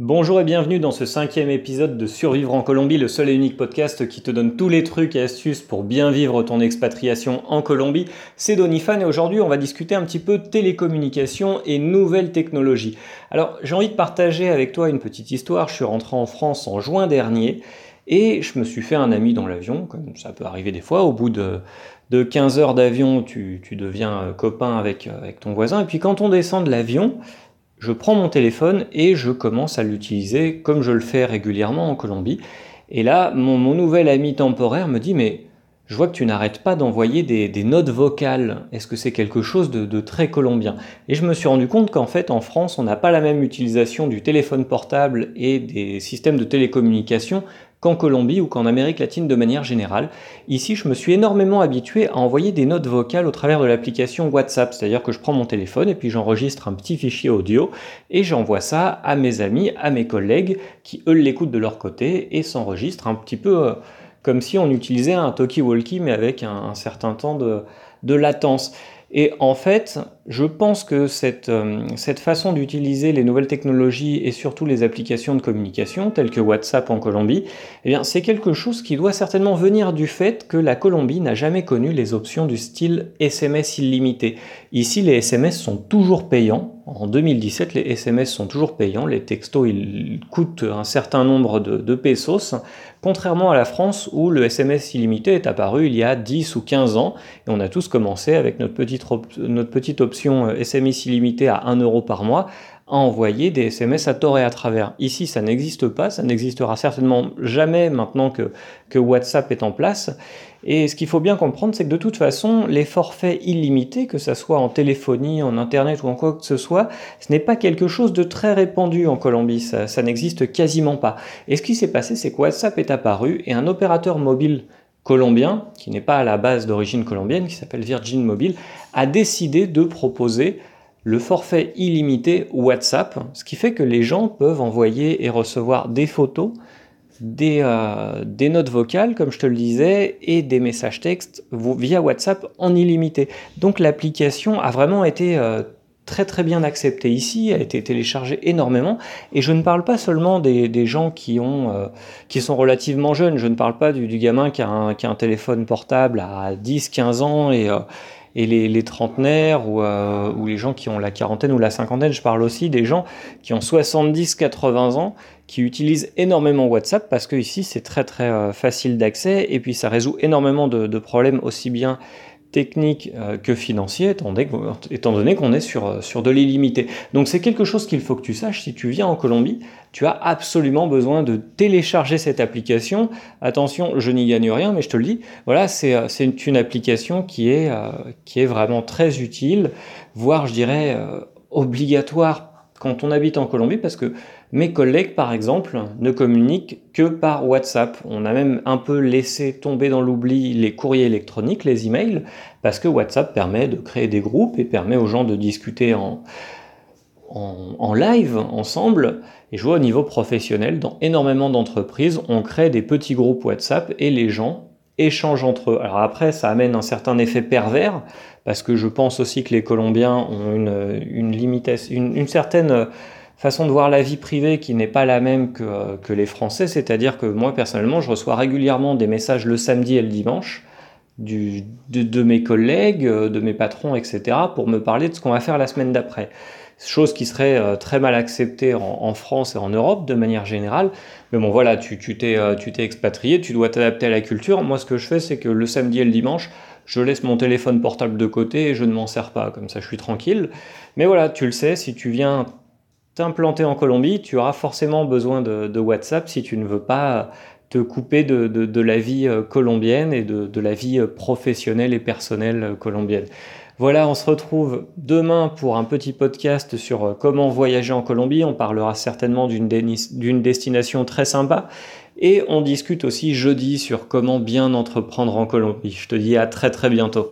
Bonjour et bienvenue dans ce 5e épisode de Survivre en Colombie, le seul et unique podcast qui te donne tous les trucs et astuces pour bien vivre ton expatriation en Colombie. C'est Donifan et aujourd'hui on va discuter un petit peu télécommunications et nouvelles technologies. Alors j'ai envie de partager avec toi une petite histoire. Je suis rentré en France en juin dernier et je me suis fait un ami dans l'avion, comme ça peut arriver des fois. Au bout de 15 heures d'avion, tu deviens copain avec ton voisin. Et puis quand on descend de l'avion, je prends mon téléphone et je commence à l'utiliser comme je le fais régulièrement en Colombie. Et là, mon nouvel ami temporaire me dit « Mais je vois que tu n'arrêtes pas d'envoyer des notes vocales. Est-ce que c'est quelque chose de très colombien ?» Et je me suis rendu compte qu'en fait, en France, on n'a pas la même utilisation du téléphone portable et des systèmes de télécommunication qu'en Colombie ou qu'en Amérique latine de manière générale. Ici, je me suis énormément habitué à envoyer des notes vocales au travers de l'application WhatsApp, c'est-à-dire que je prends mon téléphone et puis j'enregistre un petit fichier audio et j'envoie ça à mes amis, à mes collègues qui, eux, l'écoutent de leur côté et s'enregistrent un petit peu comme si on utilisait un talkie-walkie mais avec un certain temps de latence. Et en fait, je pense que cette façon d'utiliser les nouvelles technologies et surtout les applications de communication, telles que WhatsApp en Colombie, eh bien, c'est quelque chose qui doit certainement venir du fait que la Colombie n'a jamais connu les options du style SMS illimité. Ici, les SMS sont toujours payants. En 2017, les SMS sont toujours payants. Les textos, ils coûtent un certain nombre de pesos, contrairement à la France où le SMS illimité est apparu il y a 10 ou 15 ans. Et on a tous commencé avec notre petite option SMS illimité à 1 euro par mois à envoyer des SMS à tort et à travers. Ici, ça n'existe pas, ça n'existera certainement jamais maintenant que WhatsApp est en place. Et ce qu'il faut bien comprendre, c'est que de toute façon, les forfaits illimités, que ça soit en téléphonie, en internet ou en quoi que ce soit, ce n'est pas quelque chose de très répandu en Colombie, ça n'existe quasiment pas. Et ce qui s'est passé, c'est que WhatsApp est apparu et un opérateur mobile colombien, qui n'est pas à la base d'origine colombienne, qui s'appelle Virgin Mobile, a décidé de proposer le forfait illimité WhatsApp, ce qui fait que les gens peuvent envoyer et recevoir des photos, des notes vocales, comme je te le disais, et des messages textes via WhatsApp en illimité. Donc l'application a vraiment été très très bien acceptée ici, a été téléchargée énormément, et je ne parle pas seulement des gens qui sont relativement jeunes, je ne parle pas du gamin qui a un téléphone portable à 10-15 ans et les trentenaires ou les gens qui ont la quarantaine ou la cinquantaine. Je parle aussi des gens qui ont 70-80 ans, qui utilisent énormément WhatsApp parce que ici c'est très très facile d'accès et puis ça résout énormément de problèmes aussi bien techniques que financiers étant donné qu'on est sur de l'illimité. Donc c'est quelque chose qu'il faut que tu saches. Si tu viens en Colombie, tu as absolument besoin de télécharger cette application. Attention, je n'y gagne rien, mais je te le dis. Voilà, c'est une application qui est vraiment très utile, voire je dirais obligatoire quand on habite en Colombie, parce que mes collègues, par exemple, ne communiquent que par WhatsApp. On a même un peu laissé tomber dans l'oubli les courriers électroniques, les emails, parce que WhatsApp permet de créer des groupes et permet aux gens de discuter en live ensemble. Et je vois au niveau professionnel, dans énormément d'entreprises, on crée des petits groupes WhatsApp et les gens échangent entre eux. Alors après, ça amène un certain effet pervers, parce que je pense aussi que les Colombiens ont une limitation, une certaine façon de voir la vie privée qui n'est pas la même que les Français, c'est-à-dire que moi personnellement je reçois régulièrement des messages le samedi et le dimanche de mes collègues, de mes patrons, etc., pour me parler de ce qu'on va faire la semaine d'après. Chose qui serait très mal acceptée en France et en Europe de manière générale. Mais bon voilà, tu t'es expatrié, tu dois t'adapter à la culture. Moi ce que je fais, c'est que le samedi et le dimanche, je laisse mon téléphone portable de côté et je ne m'en sers pas, comme ça je suis tranquille. Mais voilà, tu le sais, si tu viens t'implanter en Colombie, tu auras forcément besoin de WhatsApp si tu ne veux pas te couper de la vie colombienne et de la vie professionnelle et personnelle colombienne. Voilà, on se retrouve demain pour un petit podcast sur comment voyager en Colombie. On parlera certainement d'une destination très sympa. Et on discute aussi jeudi sur comment bien entreprendre en Colombie. Je te dis à très très bientôt.